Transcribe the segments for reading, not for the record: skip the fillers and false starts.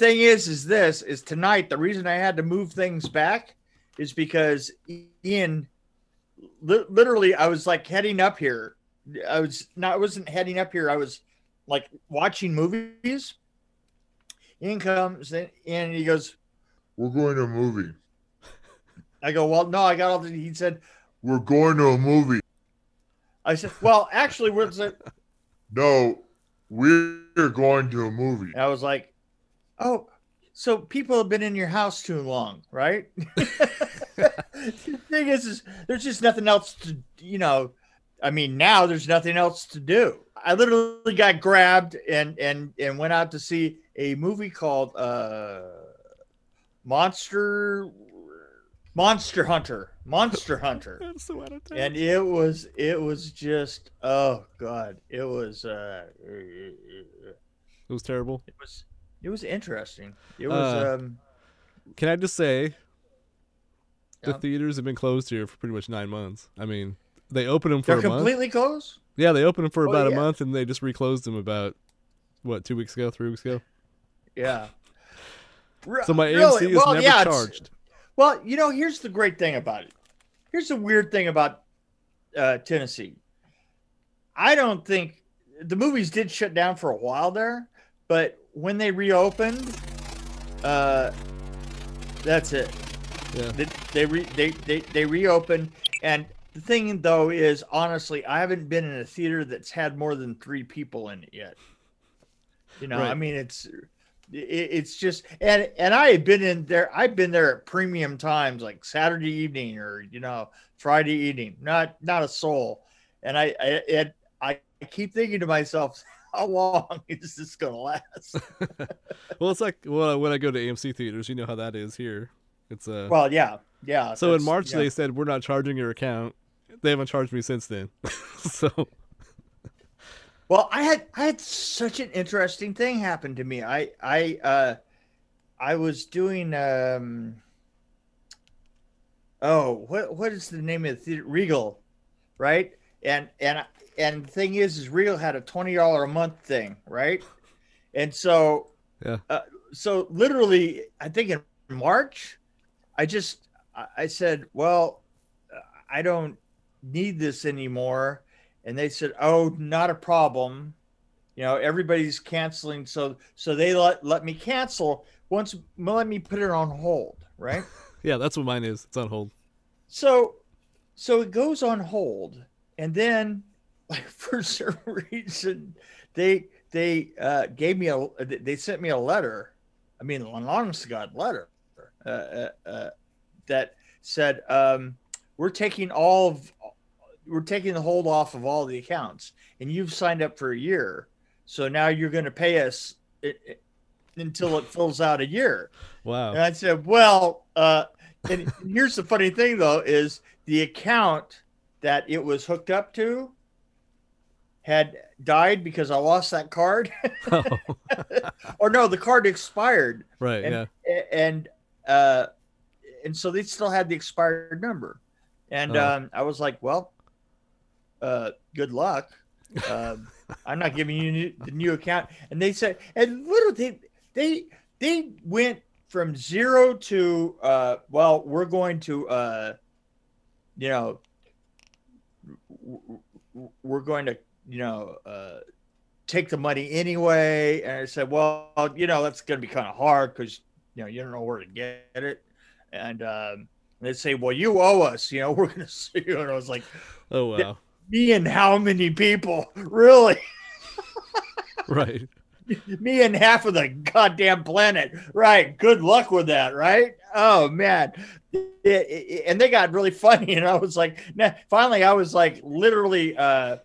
thing is tonight, the reason I had to move things back is because Ian, literally, I was like heading up here. I wasn't heading up here. I was like watching movies. Ian comes in and he goes, "We're going to a movie." I go, "Well, no, I got all the," he said, "We're going to a movie." I said, "Well, actually, what's it?" "No, we're going to a movie." I was like, "Oh, so people have been in your house too long, right?" The thing is there's just nothing else to, you know, I mean, now there's nothing else to do. I literally got grabbed and went out to see a movie called Monster Hunter. I'm so out of time. And it was just, oh god, it was terrible. It was interesting. It was. Can I just say, the theaters have been closed here for pretty much 9 months. I mean, they opened them for a month. They're completely closed? Yeah, they opened them for about a month, and they just reclosed them about, what, 3 weeks ago? Yeah. So my AMC is never charged. Well, you know, here's the great thing about it. Here's the weird thing about Tennessee. I don't think the movies did shut down for a while there, but when they reopened, that's it. Yeah. They reopened. And the thing, though, is, honestly, I haven't been in a theater that's had more than 3 people in it yet. You know, right. I mean, it's just, and I have been in there. I've been there at premium times, like Saturday evening or, you know, Friday evening, not a soul. And I keep thinking to myself, how long is this going to last? Well, it's like, well, when I go to AMC theaters, you know how that is here. It's well, yeah. So in March they said, "We're not charging your account." They haven't charged me since then. So, well, I had such an interesting thing happen to me. I was doing what is the name of the theater? Regal, right? And the thing is Regal had a $20 a month thing, right? And so yeah, so literally, I think in March, I said, "Well, I don't need this anymore," and they said, "Oh, not a problem. You know, everybody's canceling, so they let me cancel once. Let me put it on hold, right?" Yeah, that's what mine is. It's on hold. So it goes on hold, and then, like, for some reason, they sent me a letter. I mean, an honest to God letter. That said, we're taking the hold off of all the accounts, and you've signed up for a year, so now you're going to pay us until it fills out a year. Wow. And I said, well, and here's the funny thing, though, is the account that it was hooked up to had died because I lost that card. Oh. Or no, the card expired. Right. And, yeah. And so they still had the expired number. And I was like, well, good luck. I'm not giving you the new account. And they said, and literally they went from zero to, well, we're going to, you know, we're going to, you know, take the money anyway. And I said, well, you know, that's going to be kind of hard because, you know, you don't know where to get it. And they say, well, you owe us, you know, we're going to sue you. And I was like, oh, wow. Me and how many people? Really? Right. Me and half of the goddamn planet. Right. Good luck with that. Right. Oh, man. And they got really funny. And I was like, nah. Finally, I was like, literally got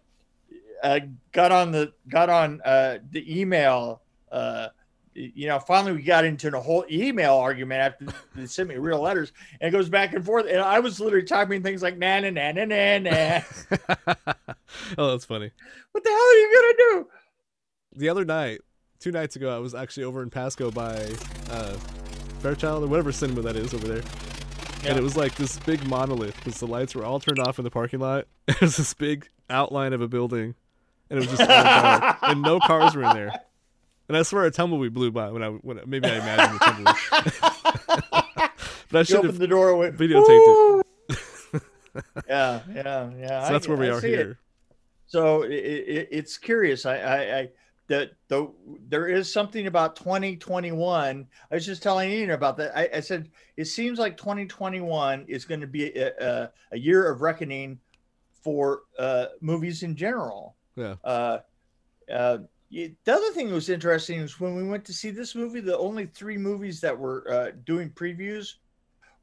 on the email, you know, finally we got into a whole email argument after they sent me real letters, and it goes back and forth. And I was literally typing things like, na, na, na, na, na, na. Oh, that's funny. What the hell are you going to do? The other night, 2 nights ago, I was actually over in Pasco by Fairchild or whatever cinema that is over there. Yeah. And it was like this big monolith because the lights were all turned off in the parking lot. It was this big outline of a building, and it was just all dark, and no cars were in there. And I swear a tumbleweed blew by when maybe I imagined a tumbleweed. But I should have the door away. Videotaped it. Yeah. So that's where we are here. So it's curious. There is something about 2021. I was just telling Ian about that. I said, it seems like 2021 is going to be a year of reckoning for movies in general. Yeah. The other thing that was interesting was when we went to see this movie, the only three movies that were doing previews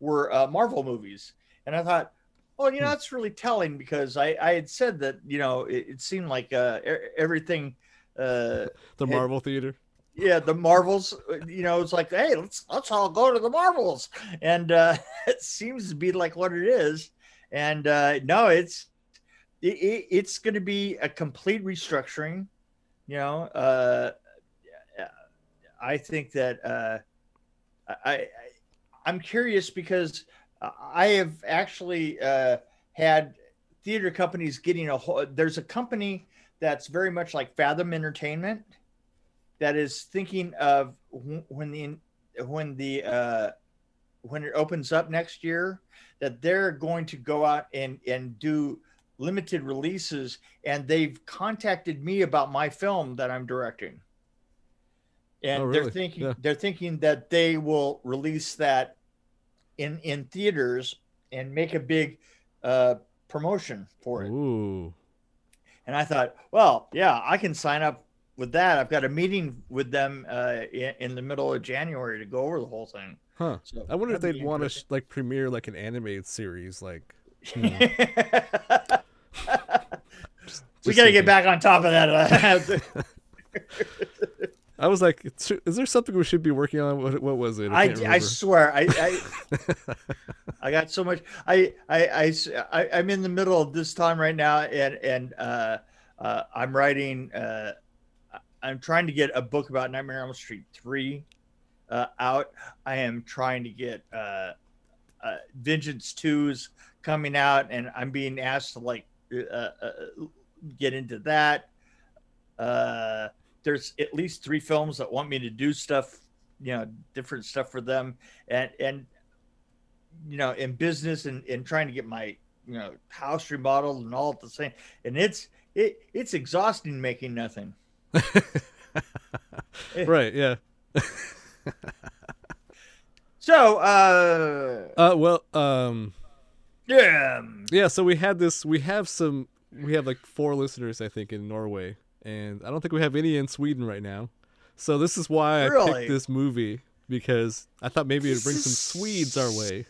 were Marvel movies. And I thought, well, you know, that's really telling, because I had said that, you know, it seemed like everything. The Marvel theater. Yeah, the Marvels, you know, it's like, hey, let's all go to the Marvels. And it seems to be like what it is. And no, it's going to be a complete restructuring. You know, I think that I'm curious, because I have actually had theater companies getting a whole, there's a company that's very much like Fathom Entertainment that is thinking of when it opens up next year, that they're going to go out and do limited releases. And they've contacted me about my film that I'm directing. And they're thinking that they will release that in theaters and make a big promotion for it. Ooh. And I thought, well, yeah, I can sign up with that. I've got a meeting with them in the middle of January to go over the whole thing. Huh. So I wonder if they'd want to like premiere like an animated series. Like, you know. We got to get back on top of that. I was like, is there something we should be working on? What was it? I swear. I got so much. I'm in the middle of this time right now. And I'm writing, I'm trying to get a book about Nightmare on Elm Street 3 out. I am trying to get Vengeance 2's coming out, and I'm being asked to like get into that. There's at least three films that want me to do stuff, you know, different stuff for them, and you know, in business and trying to get my, you know, house remodeled and all at the same, and it's exhausting making nothing. Right. Yeah. So, yeah. So we have like 4 listeners, I think, in Norway. And I don't think we have any in Sweden right now. So this is why I picked this movie, because I thought maybe it would bring some Swedes our way.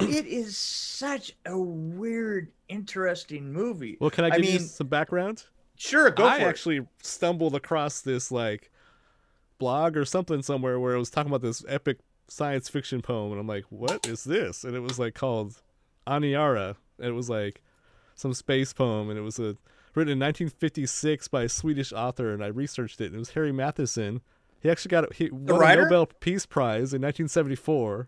It is such a weird, interesting movie. Well, can I give you some background? Sure, go for it. I actually stumbled across this like blog or something somewhere where it was talking about this epic science fiction poem. And I'm like, what is this? And it was like called Aniara. It was like some space poem. And it was written in 1956 by a Swedish author, and I researched it, and it was Harry Matheson. He actually won a Nobel Peace Prize in 1974,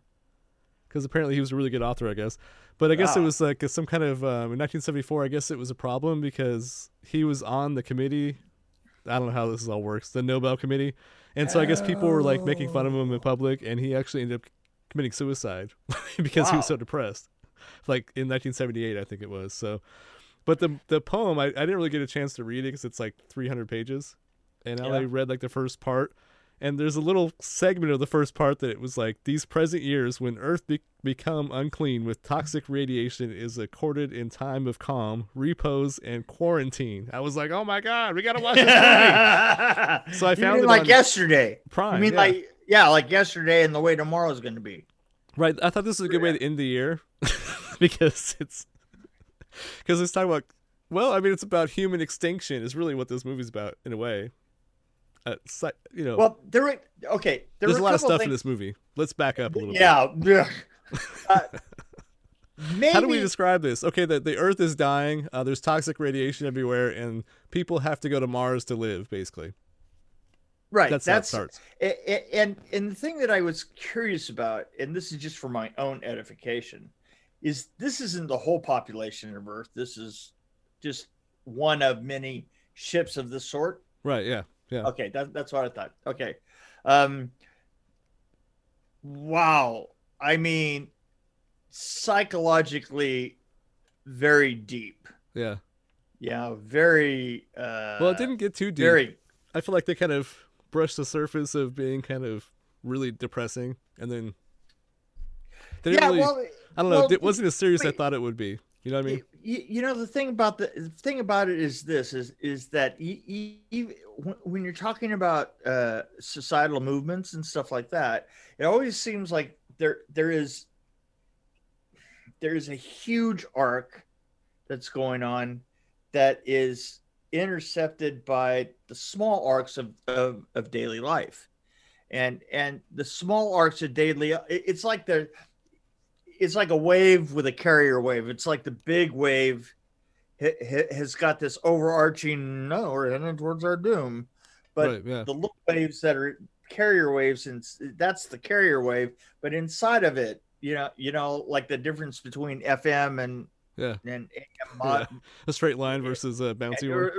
because apparently he was a really good author, I guess. But I guess it was like some kind of in 1974, I guess it was a problem because he was on the committee. I don't know how this all works, the Nobel Committee. And so I guess people were like making fun of him in public, and he actually ended up committing suicide because he was so depressed. Like in 1978, I think it was. So but the poem, I didn't really get a chance to read it because it's like 300 pages. And I only read like the first part. And there's a little segment of the first part that it was like, these present years when Earth become unclean with toxic radiation is accorded in time of calm, repose, and quarantine. I was like, oh my God, we got to watch this movie. So I found it like yesterday. Prime. You mean like yesterday and the way tomorrow is going to be. Right. I thought this was a good way to end the year because it's talking about, well, I mean, it's about human extinction is really what this movie's about in a way. You know, well, there's a lot of stuff in this movie. Let's back up a little bit. Yeah. Maybe. How do we describe this? Okay, the Earth is dying. There's toxic radiation everywhere, and people have to go to Mars to live, basically. Right. That's how it starts. And the thing that I was curious about, and this is just for my own edification, is this isn't the whole population of Earth. This is just one of many ships of this sort. Right, yeah. Yeah. Okay, that's what I thought. Okay. Wow. I mean, psychologically very deep. Yeah. Yeah, very... well, it didn't get too deep. Very... I feel like they kind of brushed the surface of being kind of really depressing, and then... They didn't really, well... I don't know. Well, it wasn't as serious as I thought it would be. You know what I mean? You know, the thing about it is this, is that when you're talking about societal movements and stuff like that, it always seems like there is a huge arc that's going on that is intercepted by the small arcs of daily life, and the small arcs of daily. It's like it's like a wave with a carrier wave. It's like the big wave has got this overarching, no, we're heading towards our doom. But right, yeah. The little waves that are carrier waves, and that's the carrier wave. But inside of it, you know, like the difference between FM and AM, a straight line versus a bouncy one.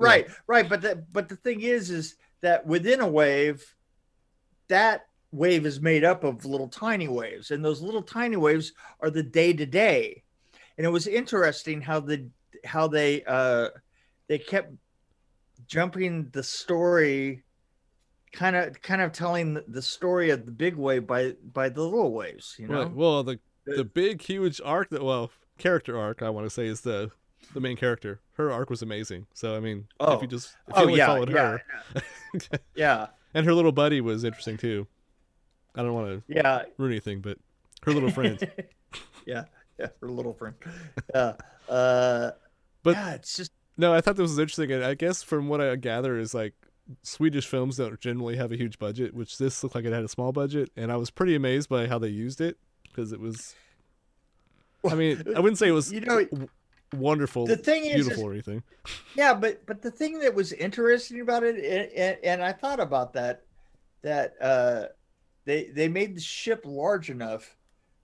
Right, yeah. Right. But the thing is that within a wave, that wave is made up of little tiny waves, and those little tiny waves are the day to day. And it was interesting how they kept jumping the story, kind of telling the story of the big wave by the little waves, you know. Right. Well, the big huge arc character arc, I want to say, is the main character. Her arc was amazing. So I mean, if you only followed her. Yeah. And her little buddy was interesting too. I don't want to ruin anything, but her little friend. yeah, her little friend. But yeah, it's just... No, I thought this was interesting. And I guess from what I gather is like Swedish films don't generally have a huge budget, which this looked like it had a small budget. And I was pretty amazed by how they used it, because it was... I mean, I wouldn't say it was wonderful, the thing is, beautiful, or anything. Yeah, but the thing that was interesting about it, and I thought about that... They made the ship large enough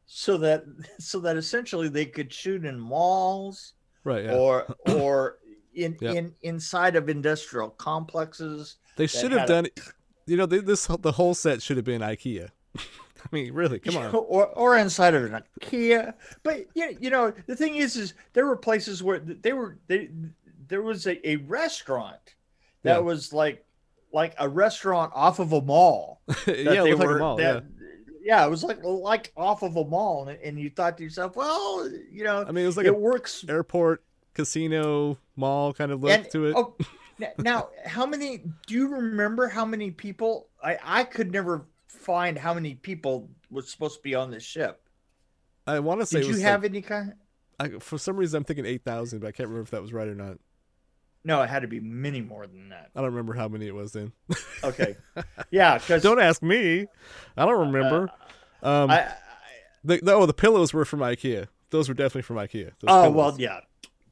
so that essentially they could shoot in malls, right? Yeah. Or inside of industrial complexes. They should have done, the whole set should have been IKEA. I mean, really, come on. Or inside of an IKEA. But the thing is there were places where there was a restaurant that was like a restaurant off of a mall. It was like off of a mall, and you thought to yourself, well, I mean, it was like it works airport, casino, mall kind of look to it. Oh, now, do you remember how many people? I could never find how many people was supposed to be on this ship. I want to say, for some reason I'm thinking 8,000, but I can't remember if that was right or not. No, it had to be many more than that. I don't remember how many it was then. Okay. Yeah, because... Don't ask me. I don't remember. The pillows were from IKEA. Those were definitely from IKEA. Those pillows. Well, yeah.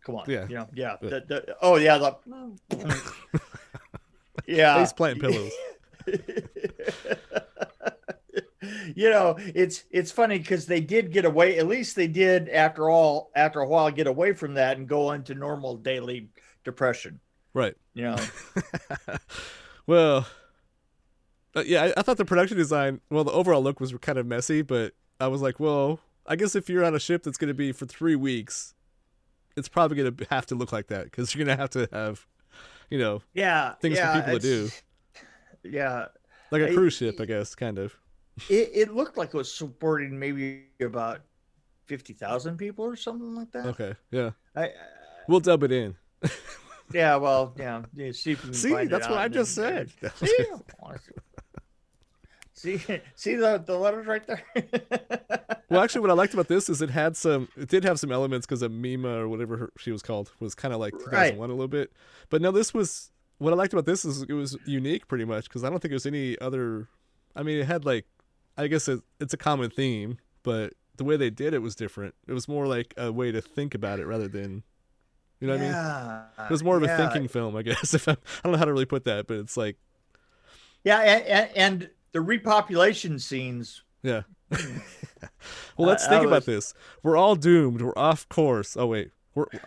Come on. Yeah. Yeah. Yeah. Face plant pillows. It's funny because they did get away, at least they did after a while get away from that and go into normal daily depression, right? Well, I thought the production design, the overall look was kind of messy, but I was like, well, I guess if you're on a ship that's going to be for 3 weeks, it's probably going to have to look like that, because you're going to have things for people to do, like a cruise ship, I guess, kind of. It looked like it was supporting maybe about 50,000 people or something like that. Okay, yeah, we'll dub it in. Yeah, well, yeah. See, that's what I just said. See the letters right there. Well, actually, what I liked about this is it did have some elements, because of Mima or whatever she was called was kind of like 2001 a little bit. But no, this was what I liked about this is it was unique, pretty much, because I don't think there's any other. I mean, it had I guess it's a common theme, but the way they did it was different. It was more like a way to think about it rather than. You know what I mean? It was more of a thinking film, I guess. I don't know how to really put that, but it's like... Yeah, and the repopulation scenes. Yeah. Well, let's think about this. We're all doomed. We're off course. Oh, wait.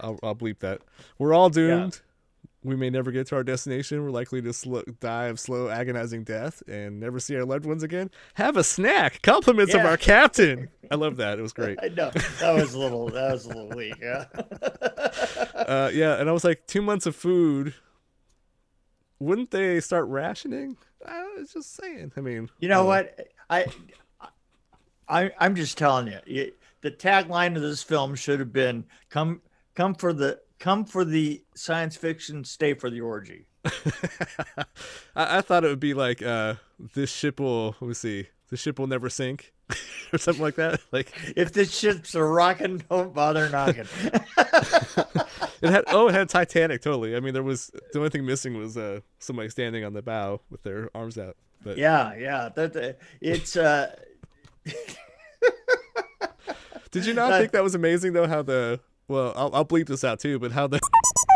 I'll bleep that. We're all doomed. we may never get to our destination. We're likely to die of slow, agonizing death and never see our loved ones again. Have a snack. Compliments of our captain. I love that. It was great. I know. That was a little weak. Yeah. Yeah. And I was like, 2 months of food. Wouldn't they start rationing? I was just saying. I mean, you know what? I'm just telling you, the tagline of this film should have been come for the science fiction, stay for the orgy. I thought it would be like the ship will never sink or something like that. Like, if the ships are rocking, don't bother knocking. It had Titanic, totally. I mean, the only thing missing was somebody standing on the bow with their arms out. But yeah. Did you not think that was amazing though? How I'll bleep this out too, but how the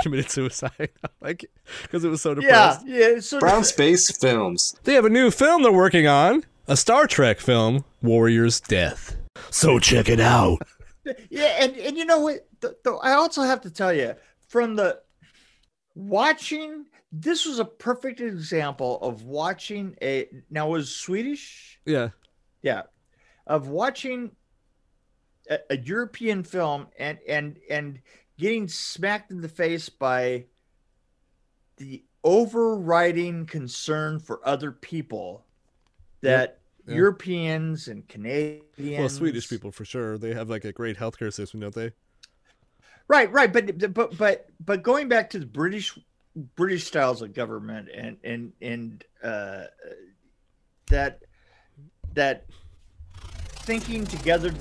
committed suicide, like, because it was so depressed. Yeah. So Brown Space Films. They have a new film they're working on, a Star Trek film, Warrior's Death. So check it out. Yeah, and you know what? I also have to tell you, this was a perfect example of watching now it was Swedish. Yeah. Of watching a European film and getting smacked in the face by the overriding concern for other people that Europeans and Canadians, Swedish people for sure, they have like a great healthcare system, don't they? Right. But going back to the British styles of government and that thinking together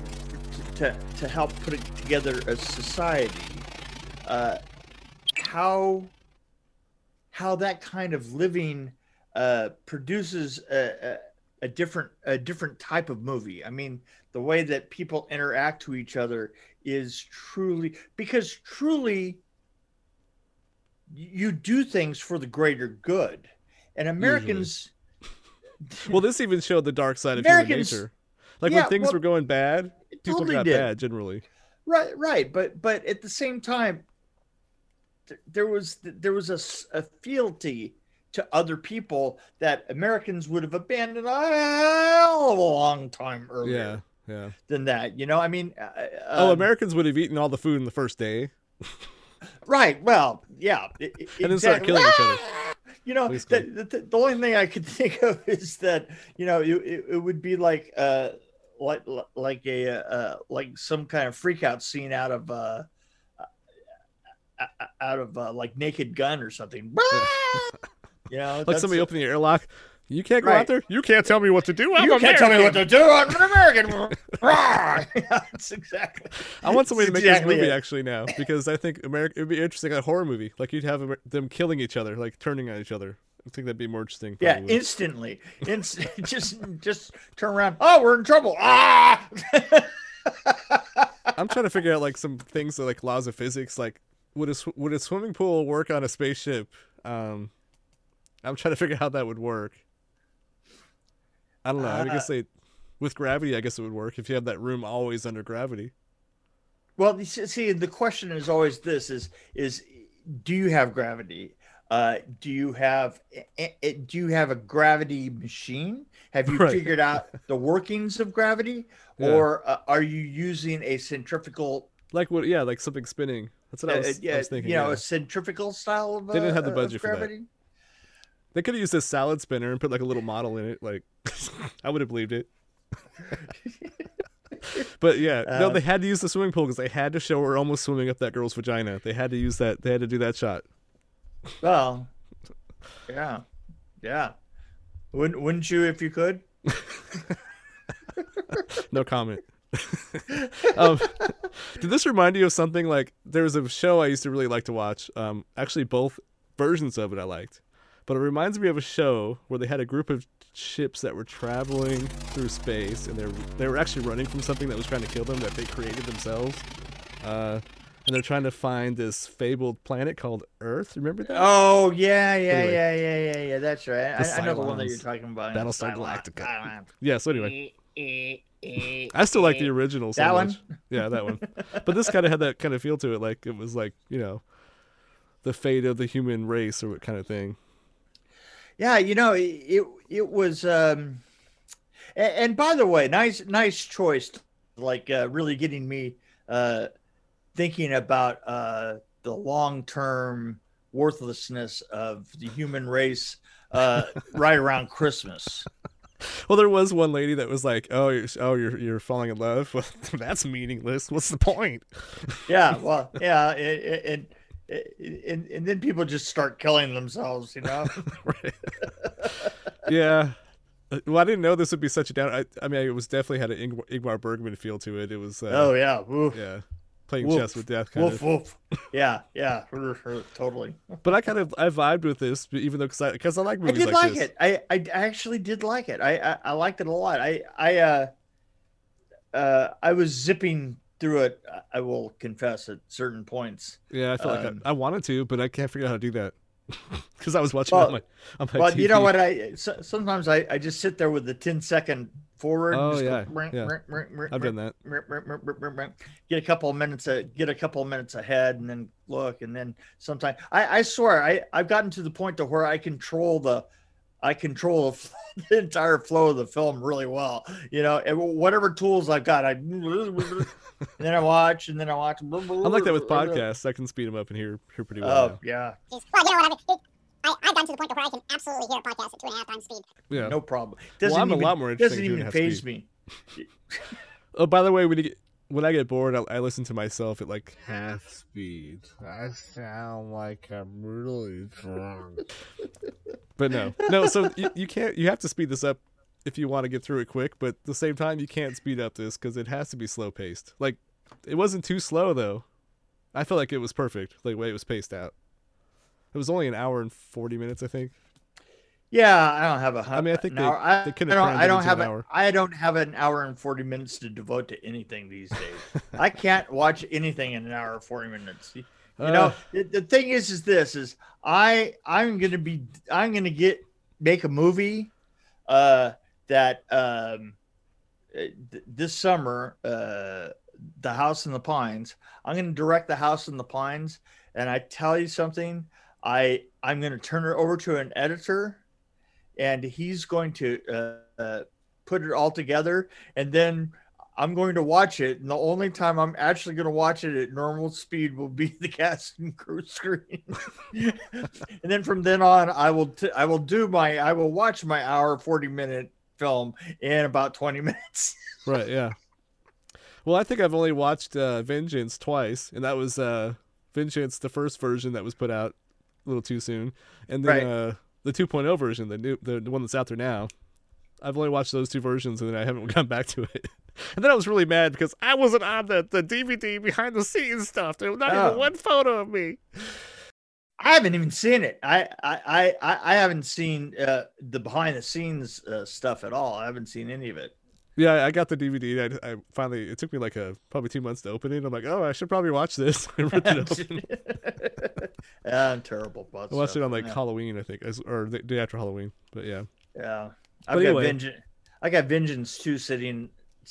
to help put it together a society, how that kind of living produces a different type of movie. I mean, the way that people interact to each other is truly you do things for the greater good. And Americans, well, this even showed the dark side of human nature. Like, when things were going bad, people totally got bad generally. Right. But at the same time, there was a fealty to other people that Americans would have abandoned a long time earlier. Yeah. Than that, you know. I mean, Americans would have eaten all the food in the first day. Right. Well, yeah. And then start killing each other. You know, the only thing I could think of is that, you know, it would be like some kind of freakout scene out of like Naked Gun or something. You know, like somebody opening the airlock. You can't go out there. You can't tell me what to do. I'm an American. That's exactly. I want somebody to make this movie actually now, because I think it would be interesting, like a horror movie. Like, you'd have them killing each other, like turning on each other. I think that'd be more interesting. Probably. Yeah, instantly. Just turn around. Oh, we're in trouble. Ah. I'm trying to figure out like some things that, like, laws of physics. Like, would a swimming pool work on a spaceship? I'm trying to figure out how that would work. I don't know. I guess with gravity, I guess it would work if you have that room always under gravity. Well, see, the question is always this: is do you have gravity? Do you have a gravity machine? Have you figured out the workings of gravity, or are you using a centrifugal? Like what? Yeah, like something spinning. That's what I was thinking. You know, a centrifugal style of. They didn't have the budget for gravity. That. They could have used a salad spinner and put like a little model in it. Like, I would have believed it. But yeah, no, they had to use the swimming pool because they had to show her almost swimming up that girl's vagina. They had to use that. They had to do that shot. Well, yeah. Wouldn't you if you could? No comment. Did this remind you of something? Like, there was a show I used to really like to watch. Actually, both versions of it I liked. But it reminds me of a show where they had a group of ships that were traveling through space, and they were actually running from something that was trying to kill them that they created themselves. And they're trying to find this fabled planet called Earth. Remember that? Oh, yeah. That's right. I know the one that you're talking about. Battlestar Galactica. Yeah, so anyway. I still like the original so much. That one? Yeah, that one. But this kind of had that kind of feel to it. Like, it was like, you know, the fate of the human race or what kind of thing. Yeah, you know, it was, and by the way, nice choice, like really getting me thinking about the long-term worthlessness of the human race right around Christmas. Well, there was one lady that was like, "Oh, you're falling in love. Well, that's meaningless. What's the point?" Yeah, well, yeah, and then people just start killing themselves, you know. Right. Yeah. Well, I didn't know this would be such a down. I mean, it was definitely had an Ingmar Bergman feel to it. It was. Oh yeah. Oof. Yeah. Playing woof, chess with death, kind woof, of. Woof. Yeah, yeah, totally. But I vibed with this, even though because I like movies. I did like this. I actually did like it. I liked it a lot. I was zipping through it. I will confess at certain points. Yeah, I feel like I wanted to, but I can't figure out how to do that because I was watching it on my TV. You know what? Sometimes I just sit there with the 10-second. Forward. Oh yeah, I've done that. Get a couple of minutes. Get a couple of minutes ahead, and then look. And then sometimes I swear I've gotten to the point to where I control the entire flow of the film really well. You know, and whatever tools I've got, and then I watch, and then I watch. I like that with podcasts. I can speed them up and hear pretty well. Oh yeah. Well, you know what? I've gotten to the point where I can absolutely hear a podcast at 2.5 times speed. Yeah, no problem. Well, I'm a lot more interested. Doesn't even faze me. Oh, by the way, when I get bored, I listen to myself at like half speed. I sound like I'm really drunk. But no. So you can't. You have to speed this up if you want to get through it quick. But at the same time, you can't speed up this because it has to be slow paced. Like, it wasn't too slow though. I felt like it was perfect. Like the way it was paced out. It was only an hour and 40 minutes, I think. Yeah, I don't have I mean, I think they couldn't have an hour. I don't have an hour and 40 minutes to devote to anything these days. I can't watch anything in an hour and 40 minutes. You know, the thing is I'm going to make a movie that this summer, The House in the Pines. I'm going to direct The House in the Pines, and I tell you something, I'm going to turn it over to an editor, and he's going to put it all together, and then I'm going to watch it. And the only time I'm actually going to watch it at normal speed will be the cast and crew screen. And then from then on, I will watch my hour 40-minute film in about 20 minutes. Right. Yeah. Well, I think I've only watched Vengeance twice, and that was Vengeance, the first version that was put out a little too soon, and then the 2.0 version, the one that's out there now. I've only watched those two versions, and then I haven't gone back to it. And then I was really mad because I wasn't on the DVD behind the scenes stuff. There was not even one photo of me. I haven't even seen it. I haven't seen the behind the scenes stuff at all. I haven't seen any of it. Yeah, I got the DVD. I finally, it took me like probably 2 months to open it. I'm like, oh, I should probably watch this. I ripped it open. I'm terrible. I watched it on like Halloween, I think, or the day after Halloween. But yeah. Yeah. I got Vengeance 2 sitting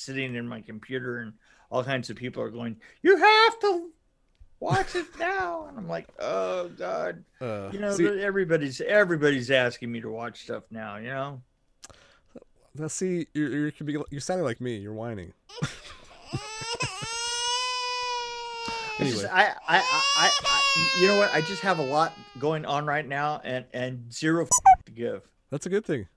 in my computer, and all kinds of people are going, you have to watch it now. And I'm like, oh God. You know, everybody's asking me to watch stuff now, you know? Now, see, you're sounding like me. You're whining. Anyway. You know what? I just have a lot going on right now, and zero to give. That's a good thing.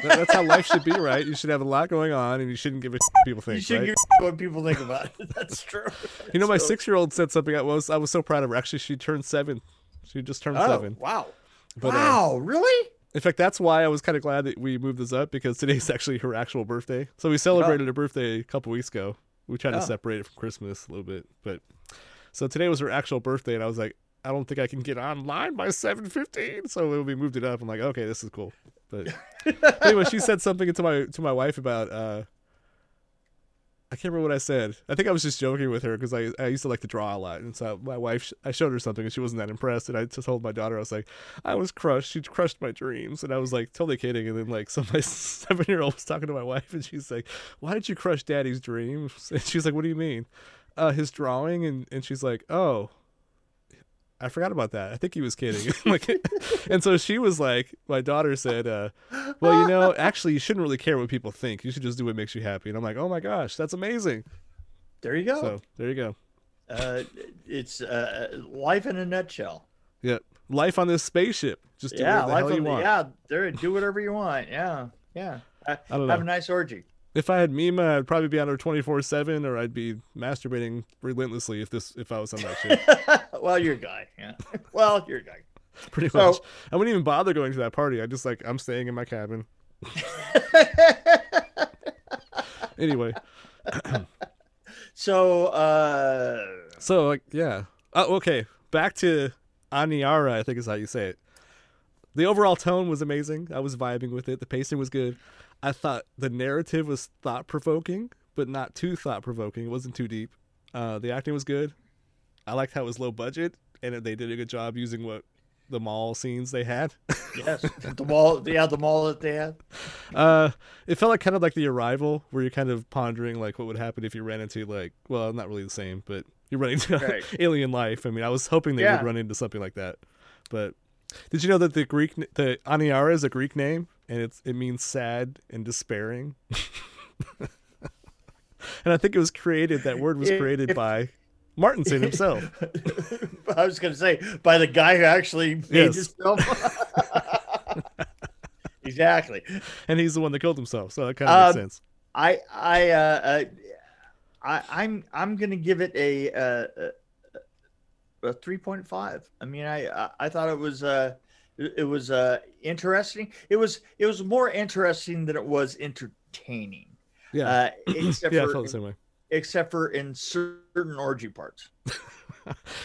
That's how life should be, right? You should have a lot going on, and you shouldn't give a what people think. You should give a what people think about it. That's true. You know, my 6-year-old said something I was so proud of her. Actually, she turned 7. She just turned 7. Wow. But, wow, really? In fact, that's why I was kind of glad that we moved this up, because today's actually her actual birthday. So we celebrated her birthday a couple weeks ago. We tried to separate it from Christmas a little bit, but so today was her actual birthday, and I was like, I don't think I can get online by 7:15. So we moved it up. I'm like, okay, this is cool. But anyway, she said something to my wife about I can't remember what I said. I think I was just joking with her because I used to like to draw a lot. And so my wife, I showed her something and she wasn't that impressed. And I just told my daughter, I was like, I was crushed. She crushed my dreams. And I was like, totally kidding. And then like, so my 7-year-old was talking to my wife and she's like, why did you crush daddy's dreams? And she's like, what do you mean? His drawing. And she's like, oh, I forgot about that. I think he was kidding. Like, and so she was like, my daughter said, well, you know, actually, you shouldn't really care what people think. You should just do what makes you happy. And I'm like, oh my gosh, that's amazing. There you go. So there you go. It's life in a nutshell. Yeah, life on this spaceship. Just do whatever the hell you want. Yeah, there, do whatever you want. Yeah, yeah. I don't know. Have a nice orgy. If I had Mima, I'd probably be on her 24/7, or I'd be masturbating relentlessly. If I was on that shit. Well, you're a guy. Yeah. Well, you're a guy. Pretty much. I wouldn't even bother going to that party. I just like I'm staying in my cabin. Anyway. So like yeah. Oh, okay. Back to Aniara, I think is how you say it. The overall tone was amazing. I was vibing with it. The pacing was good. I thought the narrative was thought-provoking, but not too thought-provoking. It wasn't too deep. The acting was good. I liked how it was low budget, and they did a good job using what the mall scenes they had. Yes, the mall. Yeah, the mall that they had. It felt like kind of like The Arrival, where you're kind of pondering like what would happen if you ran into like, well, not really the same, but you're running into alien life. I mean, I was hoping they would run into something like that. But did you know that the Aniara is a Greek name? And it means sad and despairing. And I think it was created, that word was created by Martinson himself. I was going to say, by the guy who actually made this film. Exactly. And he's the one that killed himself, so that kind of makes sense. I'm going to give it a 3.5. I mean, I thought it was... It was interesting. It was more interesting than it was entertaining. Yeah, except I felt the same way. Except for in certain orgy parts.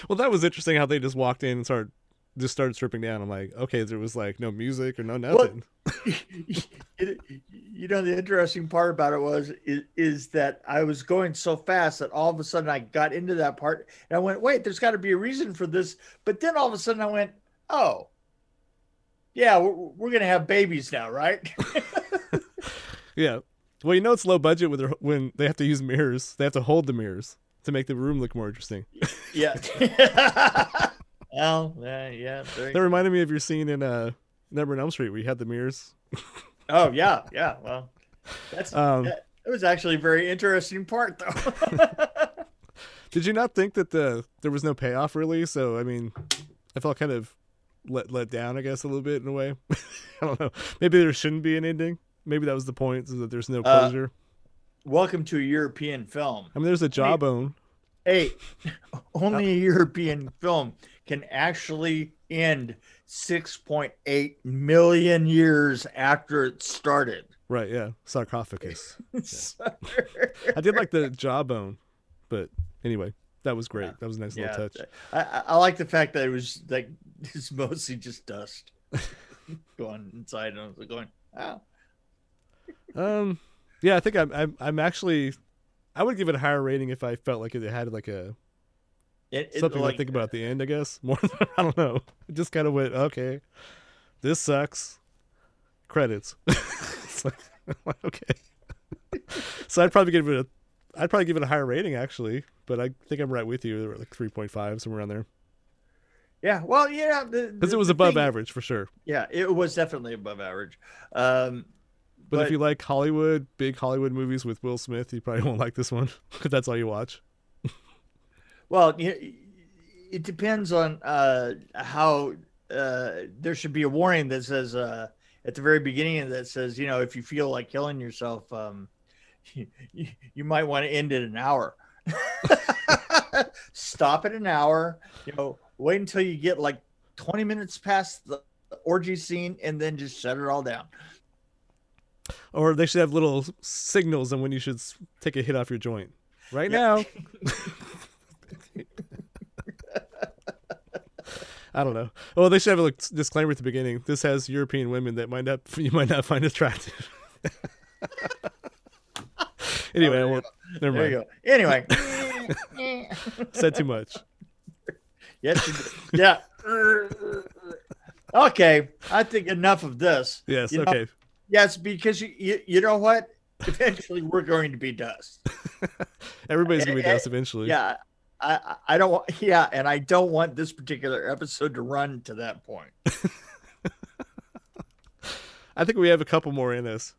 Well, that was interesting how they just walked in and started stripping down. I'm like, okay, there was like no music or no nothing. Well, you know, the interesting part about it was is that I was going so fast that all of a sudden I got into that part and I went, wait, there's got to be a reason for this. But then all of a sudden I went, oh. Yeah, we're gonna have babies now, right? Yeah. Well, you know it's low budget when they have to use mirrors. They have to hold the mirrors to make the room look more interesting. Yeah. Well, yeah. That reminded me of your scene in Never in Elm Street where you had the mirrors. Oh yeah, yeah. Well, that's that was actually a very interesting part, though. Did you not think that there was no payoff really? So I mean, I felt kind of let down, I guess, a little bit in a way. I don't know. Maybe there shouldn't be an ending. Maybe that was the point, is that there's no closure. Welcome to a European film. I mean, there's a jawbone. Hey, only a European film can actually end 6.8 million years after it started. Right, yeah. Sarcophagus. Yeah. I did like the jawbone, but anyway. That was great. Yeah. That was a nice little touch. I like the fact that it was like it's mostly just dust going inside, and I was going, wow. Yeah, I think I'm actually, I would give it a higher rating if I felt like it had like something like, I think about at the end, I guess. More than, I don't know. It just kind of went, okay, this sucks. Credits. It's like, okay. So I'd probably give it a higher rating actually. But I think I'm right with you. They were like 3.5, somewhere around there. Yeah, well, yeah. Because it was above average, for sure. Yeah, it was definitely above average. But if you like Hollywood, big Hollywood movies with Will Smith, you probably won't like this one because that's all you watch. Well, it depends on how there should be a warning that says at the very beginning that says, you know, if you feel like killing yourself, you might want to end it an hour. Stop at an hour, you know, wait until you get like 20 minutes past the orgy scene and then just shut it all down. Or they should have little signals on when you should take a hit off your joint. Right now. I don't know. Well, they should have a disclaimer at the beginning. This has European women that you might not find attractive. Anyway, oh, never mind. You go. Anyway, said too much. Yes, you did. Yeah. Okay, I think enough of this. Yes. You okay. Know? Yes, because you know what? Eventually, we're going to be dust. Everybody's gonna be dust eventually. Yeah, I don't. Yeah, and I don't want this particular episode to run to that point. I think we have a couple more in this.